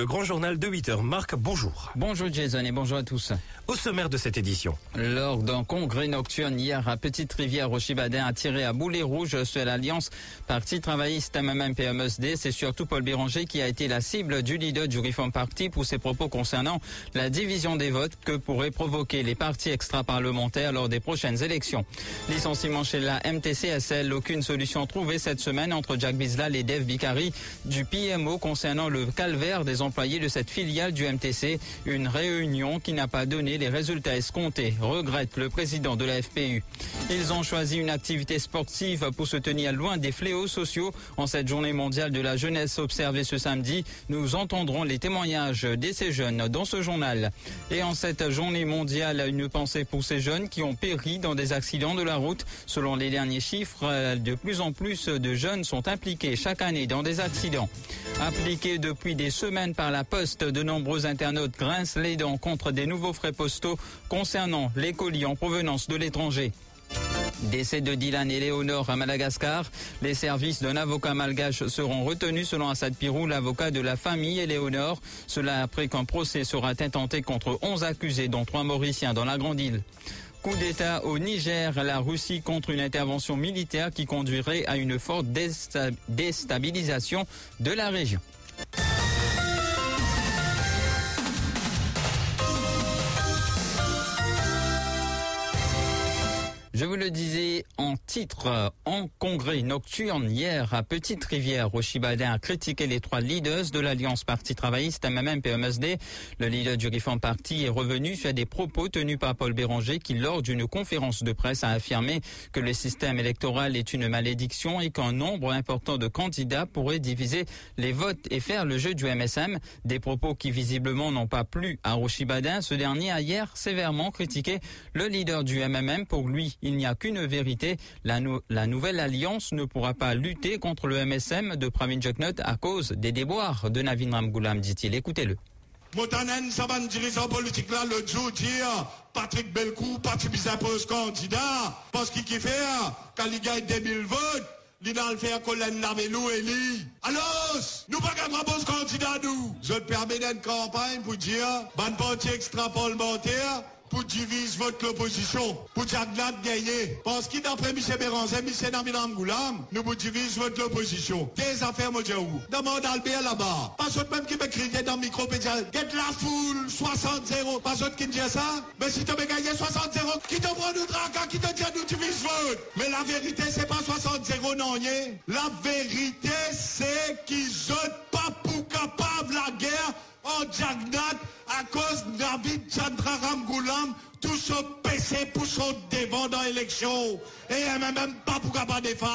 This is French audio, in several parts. Le grand journal de 8h. Marc, bonjour. Bonjour Jason et bonjour à tous. Au sommaire de cette édition. Lors d'un congrès nocturne hier à Petite-Rivière, Roshi Bhadain a tiré à boulet rouge sur l'alliance Parti travailliste MMM PMSD. C'est surtout Paul Béranger qui a été la cible du leader du Reform Party pour ses propos concernant la division des votes que pourraient provoquer les partis extra-parlementaires lors des prochaines élections. Licenciement chez la MTCSL, aucune solution trouvée cette semaine entre Jack Bizlall et Dev Beekarry du PMO concernant le calvaire des employés de cette filiale du MTC. Une réunion qui n'a pas donné les résultats escomptés, regrette le président de la FPU. Ils ont choisi une activité sportive pour se tenir loin des fléaux sociaux. En cette journée mondiale de la jeunesse observée ce samedi, nous entendrons les témoignages de ces jeunes dans ce journal. Et en cette journée mondiale, une pensée pour ces jeunes qui ont péri dans des accidents de la route. Selon les derniers chiffres, de plus en plus de jeunes sont impliqués chaque année dans des accidents. Appliqués depuis des semaines par la Poste, de nombreux internautes grincent les dents contre des nouveaux frais postaux concernant les colis en provenance de l'étranger. Décès de Dylan et Léonore à Madagascar. Les services d'un avocat malgache seront retenus selon Assad Pirou, l'avocat de la famille Léonore. Cela après qu'un procès sera intenté contre 11 accusés, dont 3 Mauriciens dans la grande île. Coup d'État au Niger, la Russie contre une intervention militaire qui conduirait à une forte déstabilisation de la région. Je vous le disais en titre, en congrès nocturne hier à Petite-Rivière, Roshi Bhadain a critiqué les 3 leaders de l'Alliance Parti Travailliste MMM PMSD. Le leader du Reform Party est revenu sur des propos tenus par Paul Béranger qui, lors d'une conférence de presse, a affirmé que le système électoral est une malédiction et qu'un nombre important de candidats pourrait diviser les votes et faire le jeu du MSM. Des propos qui visiblement n'ont pas plu à Roshi Bhadain. Ce dernier a hier sévèrement critiqué le leader du MMM. Pour lui, il n'y a qu'une vérité, la nouvelle alliance ne pourra pas lutter contre le MSM de Pravind Jugnauth à cause des déboires de Navin Ramgoolam, dit-il. Écoutez-le. Motanen, ça va un dirigeant politique là, l'autre jour, dire Patrick Belcou, Patrick Bizapos candidat, parce qu'il fait, quand il gagne 2000 votes, il va le faire colonne la mélou et lui. Alors, nous pas qu'à propos candidat, nous. Je permets une campagne pour dire, bonne partie extra-parlementaire, pour diviser votre opposition, pour Jagnat gagner. Parce que d'après M. Béranger, M. Navin Ramgoolam, nous vous divisons votre opposition. Des affaires, mon Dieu. Demande Albert là-bas. Pas ceux même qui me criaient dans le micro, get la foule, 60-0. Pas ceux qui me disent ça. Mais si tu me gagnes 60-0, qui te prend nous draca, qui te dit nous divise votre. Mais la vérité, c'est pas 60-0, non, yé. La vérité, c'est qu'ils jetent pas pour capable la guerre en Jagnat. À cause Ravi Djangui Ramgoolam, tout ce PC pour son devant dans l'élection. Et même pas pour capable des fans.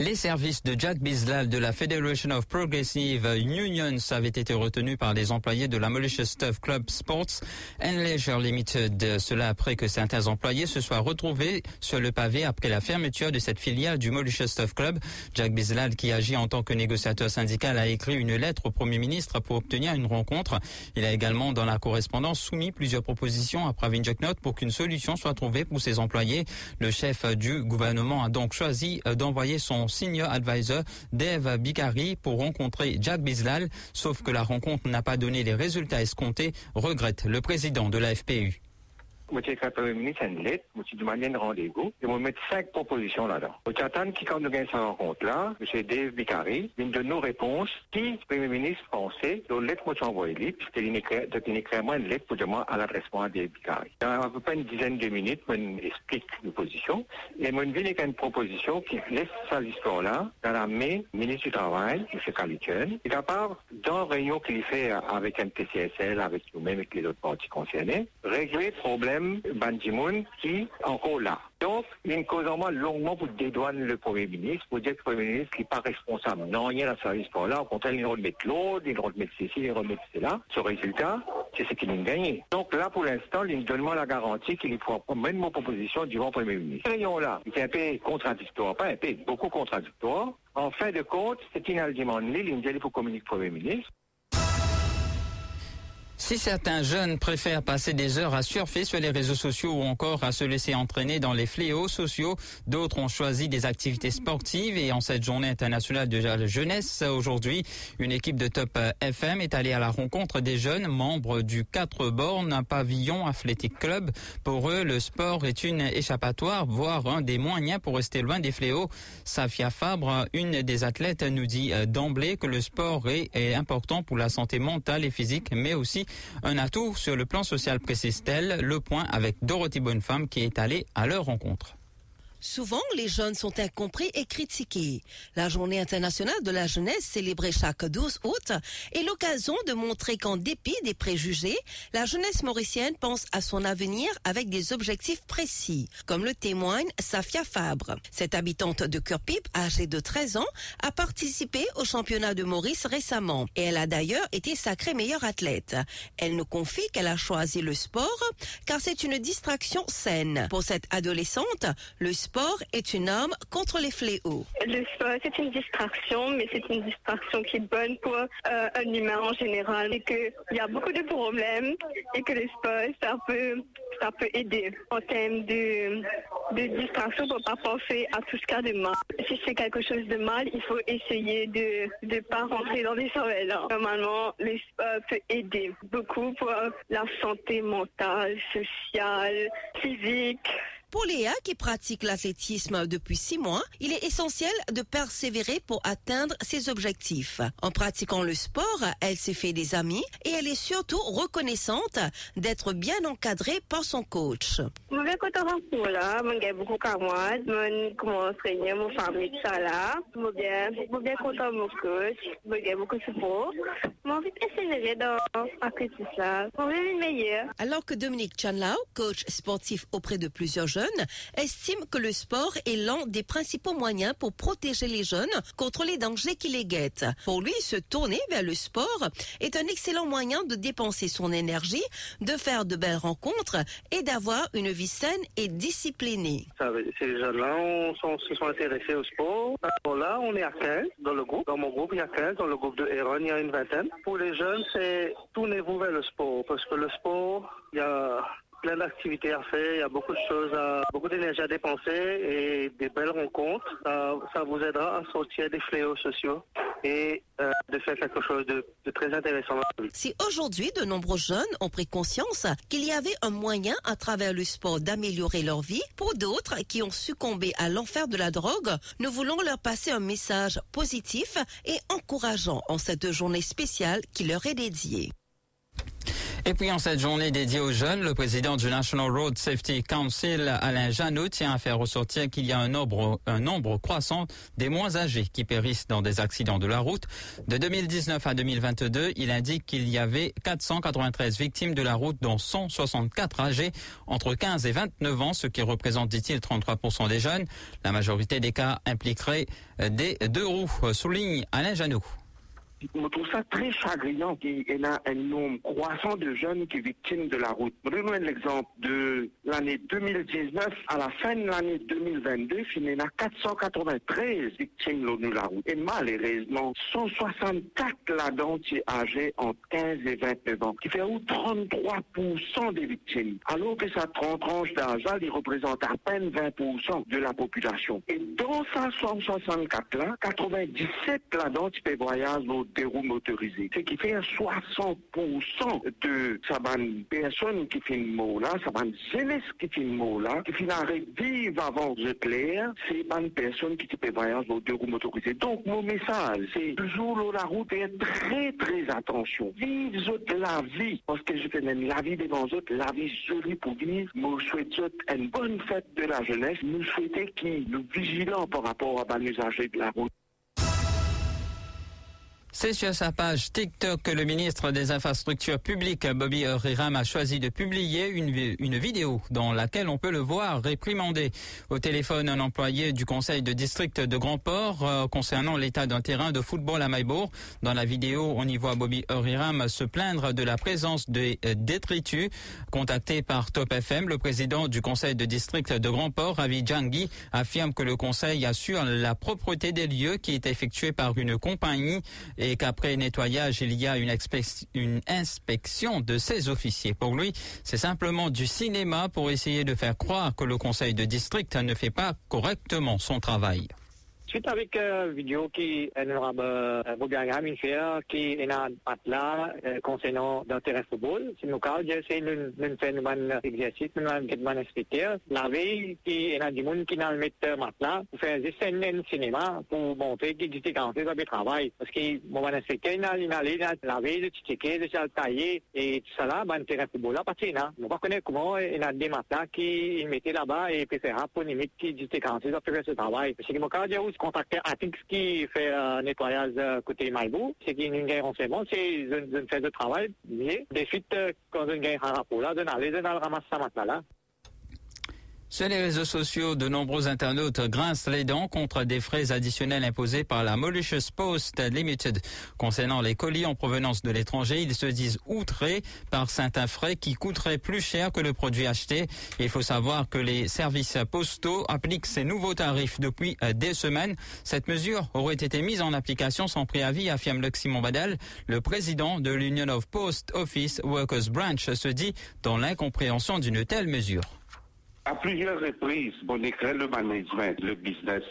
Les services de Jack Bizlall de la Federation of Progressive Unions avaient été retenus par les employés de la Mauritius Stuff Club Sports and Leisure Limited. Cela après que certains employés se soient retrouvés sur le pavé après la fermeture de cette filiale du Mauritius Stuff Club. Jack Bizlall, qui agit en tant que négociateur syndical, a écrit une lettre au Premier ministre pour obtenir une rencontre. Il a également, dans la correspondance, soumis plusieurs propositions à Pravind Jugnauth pour qu'une solution soit trouvée pour ses employés. Le chef du gouvernement a donc choisi d'envoyer son senior advisor Dev Beekarry pour rencontrer Jack Bizlall, sauf que la rencontre n'a pas donné les résultats escomptés, regrette le président de la FPU. Moi, j'ai écrit à Premier ministre une lettre, moi, j'ai demandé un rendez-vous, et moi, mettre 5 propositions là-dedans. Moi, j'attends qu'il, quand nous gagnons cette rencontre-là, M. Dev Beekarry, une de nos réponses, qui, Premier ministre français, dans la lettre, moi, j'ai envoyé une lettre, c'était une lettre pour demander à l'adresse de Dev Beekarry. Dans à peu près une dizaine de minutes, moi, explique nos positions, et moi, je viens une proposition qui laisse sa histoire-là, dans la main, ministre du Travail, M. Carlitchen, et à part, dans la réunion qu'il fait avec MTCSL, avec nous-mêmes, avec les autres parties concernées, régler le problème Bandimoun qui est encore là. Donc, une cause en moi longuement pour dédouaner le Premier ministre, pour dire que le Premier ministre n'est pas responsable. Non, il y a un service pour là, au contraire, il remet l'autre, il remet ceci, il remet cela. Ce résultat, c'est ce qu'il a gagné. Donc là, pour l'instant, il nous donne la garantie qu'il prend même nos propositions du grand Premier ministre. Voyons là, il est un peu contradictoire, pas un peu, beaucoup contradictoire. En fin de compte, c'est une demande, il nous dit pour communiquer le Premier ministre. Si certains jeunes préfèrent passer des heures à surfer sur les réseaux sociaux ou encore à se laisser entraîner dans les fléaux sociaux, d'autres ont choisi des activités sportives et en cette journée internationale de la jeunesse, aujourd'hui, une équipe de Top FM est allée à la rencontre des jeunes membres du 4 bornes Pavillon Athletic Club. Pour eux, le sport est une échappatoire, voire un des moyens pour rester loin des fléaux. Safia Fabre, une des athlètes, nous dit d'emblée que le sport est important pour la santé mentale et physique, mais aussi un atout sur le plan social, précise-t-elle. Le point avec Dorothée Bonnefemme qui est allée à leur rencontre. Souvent, les jeunes sont incompris et critiqués. La Journée internationale de la jeunesse, célébrée chaque 12 août, est l'occasion de montrer qu'en dépit des préjugés, la jeunesse mauricienne pense à son avenir avec des objectifs précis, comme le témoigne Safia Fabre. Cette habitante de Curepipe, âgée de 13 ans, a participé au championnat de Maurice récemment et elle a d'ailleurs été sacrée meilleure athlète. Elle nous confie qu'elle a choisi le sport car c'est une distraction saine. Pour cette adolescente, le sport est une arme contre les fléaux. Le sport, c'est une distraction, mais c'est une distraction qui est bonne pour un humain en général. Et qu'il y a beaucoup de problèmes et que le sport, ça peut aider en termes de distraction pour ne pas penser à tout ce qu'il y a de mal. Si c'est quelque chose de mal, il faut essayer de ne pas rentrer dans des sommeils. Normalement, le sport peut aider beaucoup pour la santé mentale, sociale, physique. Pour Léa, qui pratique l'athlétisme depuis 6 mois, il est essentiel de persévérer pour atteindre ses objectifs. En pratiquant le sport, elle s'est fait des amis et elle est surtout reconnaissante d'être bien encadrée par son coach. Alors que Dominique Chanlao, coach sportif auprès de plusieurs jeunes, estime que le sport est l'un des principaux moyens pour protéger les jeunes contre les dangers qui les guettent. Pour lui, se tourner vers le sport est un excellent moyen de dépenser son énergie, de faire de belles rencontres et d'avoir une vie saine et disciplinée. Ces jeunes-là se sont intéressés au sport. Alors là, on est à 15 dans le groupe. Dans mon groupe, il y a 15. Dans le groupe de Héron, il y a une vingtaine. Pour les jeunes, c'est tournez-vous vers le sport parce que le sport, il y a plein d'activités à faire, il y a beaucoup de choses, beaucoup d'énergie à dépenser et des belles rencontres. Ça vous aidera à sortir des fléaux sociaux et de faire quelque chose de très intéressant. Si aujourd'hui de nombreux jeunes ont pris conscience qu'il y avait un moyen à travers le sport d'améliorer leur vie, pour d'autres qui ont succombé à l'enfer de la drogue, nous voulons leur passer un message positif et encourageant en cette journée spéciale qui leur est dédiée. Et puis en cette journée dédiée aux jeunes, le président du National Road Safety Council, Alain Janot, tient à faire ressortir qu'il y a un nombre croissant des moins âgés qui périssent dans des accidents de la route. De 2019 à 2022, il indique qu'il y avait 493 victimes de la route, dont 164 âgés entre 15 et 29 ans, ce qui représente, dit-il, 33% des jeunes. La majorité des cas impliquerait des deux roues, souligne Alain Janot. Je trouve ça très chagrinant qu'il y a un nombre croissant de jeunes qui sont victimes de la route. Prenons un exemple de l'année 2019. À la fin de l'année 2022, il y en a 493 victimes de la route. Et malheureusement, 164 là-dedans sont âgés entre 15 et 29 ans, qui fait 33% des victimes. Alors que cette tranche d'âge, elle représente à peine 20% de la population. Et dans ces 164 là, 97 là-dedans qui voyagent des roues motorisées. Ce qui fait 60% de ça personnes qui font mot là, ça jeunesse qui fait mot là, qui finalement vivent avant de plaire, c'est une personne qui fait voyage aux deux roues motorisées. Donc mon message, c'est toujours la route et très très attention. Vive la vie, parce que je fais même la vie devant autres, la vie jolie pour vivre. Nous souhaitons une bonne fête de la jeunesse. Nous souhaitons qu'ils nous vigilants par rapport à l'usager de la route. C'est sur sa page TikTok que le ministre des Infrastructures publiques, Bobby Oriram, a choisi de publier une vidéo dans laquelle on peut le voir réprimander au téléphone un employé du conseil de district de Grand Port concernant l'état d'un terrain de football à Maibourg. Dans la vidéo, on y voit Bobby Oriram se plaindre de la présence des détritus. Contacté par Top FM, le président du conseil de district de Grand Port, Ravi Djangui, affirme que le conseil assure la propreté des lieux qui est effectuée par une compagnie et qu'après nettoyage, il y a une inspection de ces officiers. Pour lui, c'est simplement du cinéma pour essayer de faire croire que le conseil de district ne fait pas correctement son travail. Suite avec vidéo qui Bobby Oriram qui est en là concernant d'intérêt football, c'est nous cas j'essaie de faire un exercice, de expliquer la veille qui est du monde qui n'a le mettre matelas pour faire des scènes de cinéma pour montrer qu'il était quand c'est un travail parce que mon expliquer la veille de checker de tailler et tout ça là d'intérêt football là partie là on va connaître comment il a des matelas qui mettaient là-bas et préfère pour limite qui était quand c'est faire ce travail parce que mon cas contacter Atix qui fait nettoyage côté Maibourg. C'est qu'il y a une guerre enseignement, c'est une phase de travail. Mais de suite, quand une guerre à rapport là, de n'aller ramasser ça maintenant là. Sur les réseaux sociaux, de nombreux internautes grincent les dents contre des frais additionnels imposés par la Mauritius Post Limited. Concernant les colis en provenance de l'étranger, ils se disent outrés par certains frais qui coûteraient plus cher que le produit acheté. Il faut savoir que les services postaux appliquent ces nouveaux tarifs depuis des semaines. Cette mesure aurait été mise en application sans préavis, affirme Luc Simon Badal. Le président de l'Union of Post Office Workers Branch se dit dans l'incompréhension d'une telle mesure. À plusieurs reprises, mon écrit le management, le business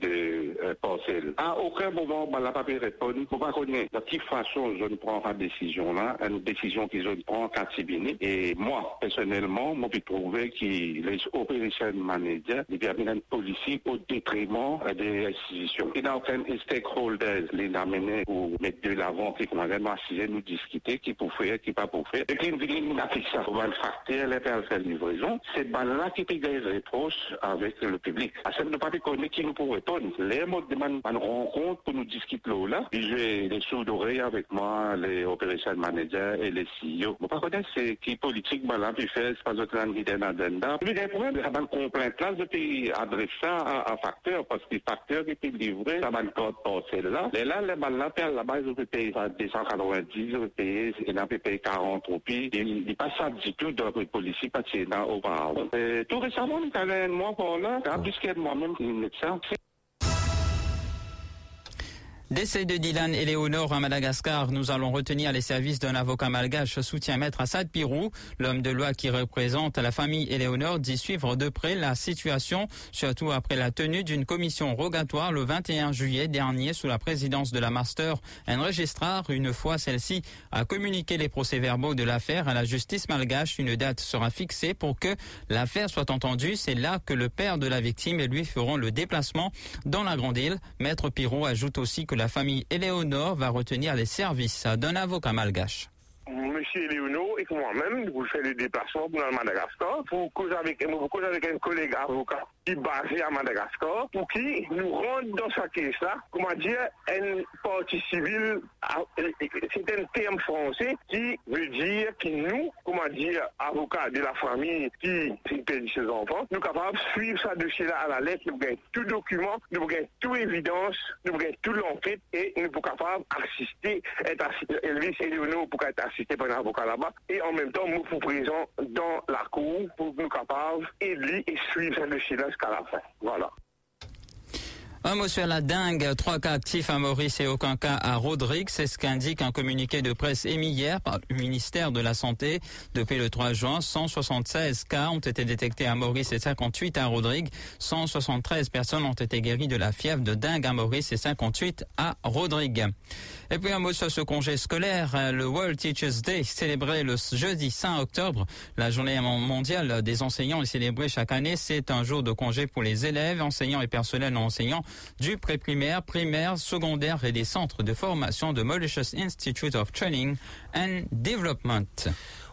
de Porcel. À aucun moment, on n'a pas pu répondre. On va connaître de quelle façon je ne prends pas décision là, une décision que je ne prends qu'à Sibini. Et moi, personnellement, je peux trouver que les opérations managers deviennent une politique au détriment des institutions. Il n'y a aucun stakeholder les amener pour mettre de l'avant, qui conviennent à si nous discuter, qui pour faire, qui pas pour faire. Et qui nous applique ça. On va le facteur, les personnes de livraison. Ces balles-là qui des reproches avec le public. À ce ne pas connaître qui nous pourrait répondre. Les mots demandent une rencontre pour nous discuter là. J'ai les sous d'oreilles avec moi, les opérations managers et les CEO. Vous ne connaissez pas c'est qui politique, là, puis fait, c'est pas autre chose qui donne agenda. Puis des problèmes, il y a une complainte là, puis adresse ça à facteur, parce que facteur qui est livré, ça va le code pour celle-là. Et là, les balles là, la base, vous pouvez payer 290, vous pouvez payer 40 roupies. Il passe ça du tout dans le policier, parce qu'il est au bar. Tout récemment, il y a un mois pour là, puisque moi-même, je suis médecin. Décès de Dylan et Léonore à Madagascar, nous allons retenir les services d'un avocat malgache soutient maître Assad Pirou. L'homme de loi qui représente la famille Léonore dit suivre de près la situation, surtout après la tenue d'une commission rogatoire le 21 juillet dernier sous la présidence de la Master and Registrar. Une fois celle-ci a communiqué les procès-verbaux de l'affaire à la justice malgache, une date sera fixée pour que l'affaire soit entendue. C'est là que le père de la victime et lui feront le déplacement dans la grande île. Maître Pirou ajoute aussi que la famille Éléonore va retenir les services d'un avocat malgache. Monsieur Léonore et moi-même, vous faites le déplacement dans Madagascar pour causer avec un collègue avocat qui est basé à Madagascar pour qui nous rentre dans sa caisse-là, comment dire, une partie civile, c'est un terme français qui veut dire que nous, comment dire, avocats de la famille qui perdent ses enfants, nous sommes capables de suivre ce dossier-là à la lettre, nous gagnons tout document, nous gagnons toute évidence, nous gagnons toute l'enquête et nous sommes capables d'assister, Elvis et Léonore pour être assistés par un avocat là-bas et en même temps nous sommes présents dans la cour pour nous capables d'aider et suivre ce dossier-là. Voilà. Un mot sur la dengue, 3 cas actifs à Maurice et aucun cas à Rodrigue, c'est ce qu'indique un communiqué de presse émis hier par le ministère de la Santé. Depuis le 3 juin, 176 cas ont été détectés à Maurice et 58 à Rodrigue. 173 personnes ont été guéries de la fièvre de dengue à Maurice et 58 à Rodrigue. Et puis un mot sur ce congé scolaire, le World Teachers Day, célébré le jeudi 5 octobre. La journée mondiale des enseignants est célébrée chaque année. C'est un jour de congé pour les élèves, enseignants et personnels non enseignants du pré-primaire, primaire, secondaire et des centres de formation de Mauritius Institute of Training and Development.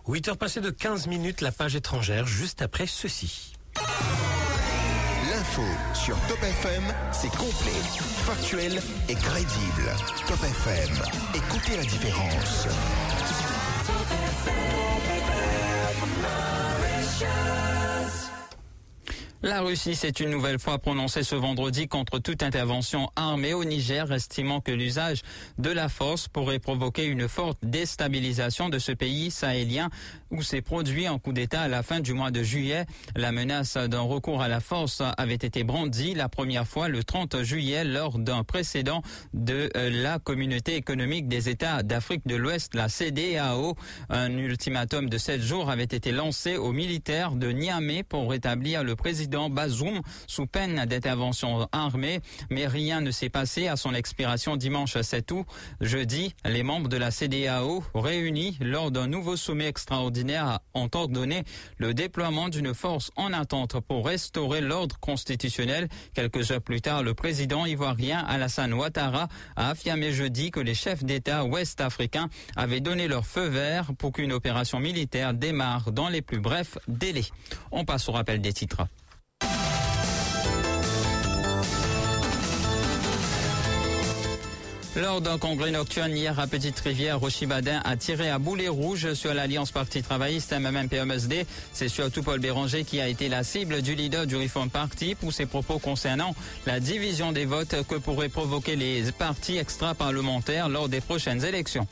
8 heures passées de 15 minutes, la page étrangère, juste après ceci. L'info sur Top FM, c'est complet, factuel et crédible. Top FM, écoutez la différence. Top FM, Mauritius. La Russie s'est une nouvelle fois prononcée ce vendredi contre toute intervention armée au Niger, estimant que l'usage de la force pourrait provoquer une forte déstabilisation de ce pays sahélien où s'est produit un coup d'État à la fin du mois de juillet. La menace d'un recours à la force avait été brandie la première fois le 30 juillet lors d'un précédent de la Communauté économique des États d'Afrique de l'Ouest, la CEDEAO. Un ultimatum de 7 jours avait été lancé aux militaires de Niamey pour rétablir le président Bazoum sous peine d'intervention armée, mais rien ne s'est passé à son expiration dimanche 7 août. Jeudi, les membres de la CEDEAO, réunis lors d'un nouveau sommet extraordinaire, ont ordonné le déploiement d'une force en attente pour restaurer l'ordre constitutionnel. Quelques heures plus tard, le président ivoirien Alassane Ouattara a affirmé jeudi que les chefs d'État ouest-africains avaient donné leur feu vert pour qu'une opération militaire démarre dans les plus brefs délais. On passe au rappel des titres. Lors d'un congrès nocturne hier à Petite-Rivière, Roshi Bhadain a tiré à boulet rouge sur l'Alliance Parti Travailliste MMM PMSD. C'est surtout Paul Béranger qui a été la cible du leader du Reform Party pour ses propos concernant la division des votes que pourraient provoquer les partis extra-parlementaires lors des prochaines élections.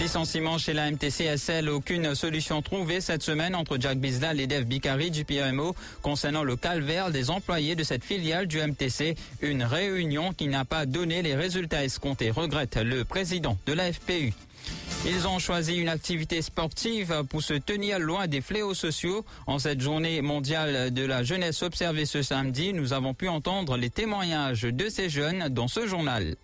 Licenciement chez la MTCSL, aucune solution trouvée cette semaine entre Jack Bizlall et Dev Beekarry du PMO concernant le calvaire des employés de cette filiale du MTC. Une réunion qui n'a pas donné les résultats escomptés, regrette le président de la FPU. Ils ont choisi une activité sportive pour se tenir loin des fléaux sociaux. En cette journée mondiale de la jeunesse observée ce samedi, nous avons pu entendre les témoignages de ces jeunes dans ce journal.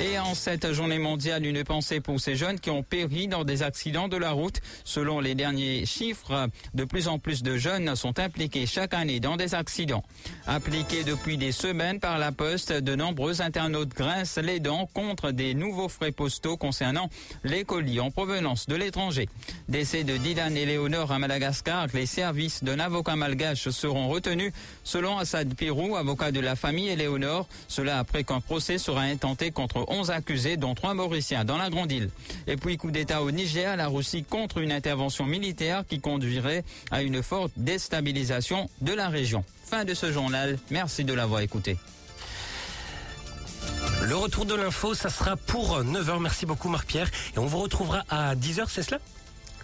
Et en cette journée mondiale, une pensée pour ces jeunes qui ont péri dans des accidents de la route. Selon les derniers chiffres, de plus en plus de jeunes sont impliqués chaque année dans des accidents. Appliqués depuis des semaines par la Poste, de nombreux internautes grincent les dents contre des nouveaux frais postaux concernant les colis en provenance de l'étranger. Décès de Dylan et Léonore à Madagascar, les services d'un avocat malgache seront retenus. Selon Assad Pirou, avocat de la famille Léonore, cela après qu'un procès sera intenté contre 11 accusés, dont 3 Mauriciens, dans la Grande Île. Et puis, coup d'État au Niger, la Russie contre une intervention militaire qui conduirait à une forte déstabilisation de la région. Fin de ce journal. Merci de l'avoir écouté. Le retour de l'info, ça sera pour 9h. Merci beaucoup, Marc-Pierre. Et on vous retrouvera à 10h, c'est cela ?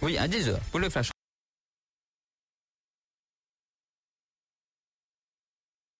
Oui, à 10h, pour le flash.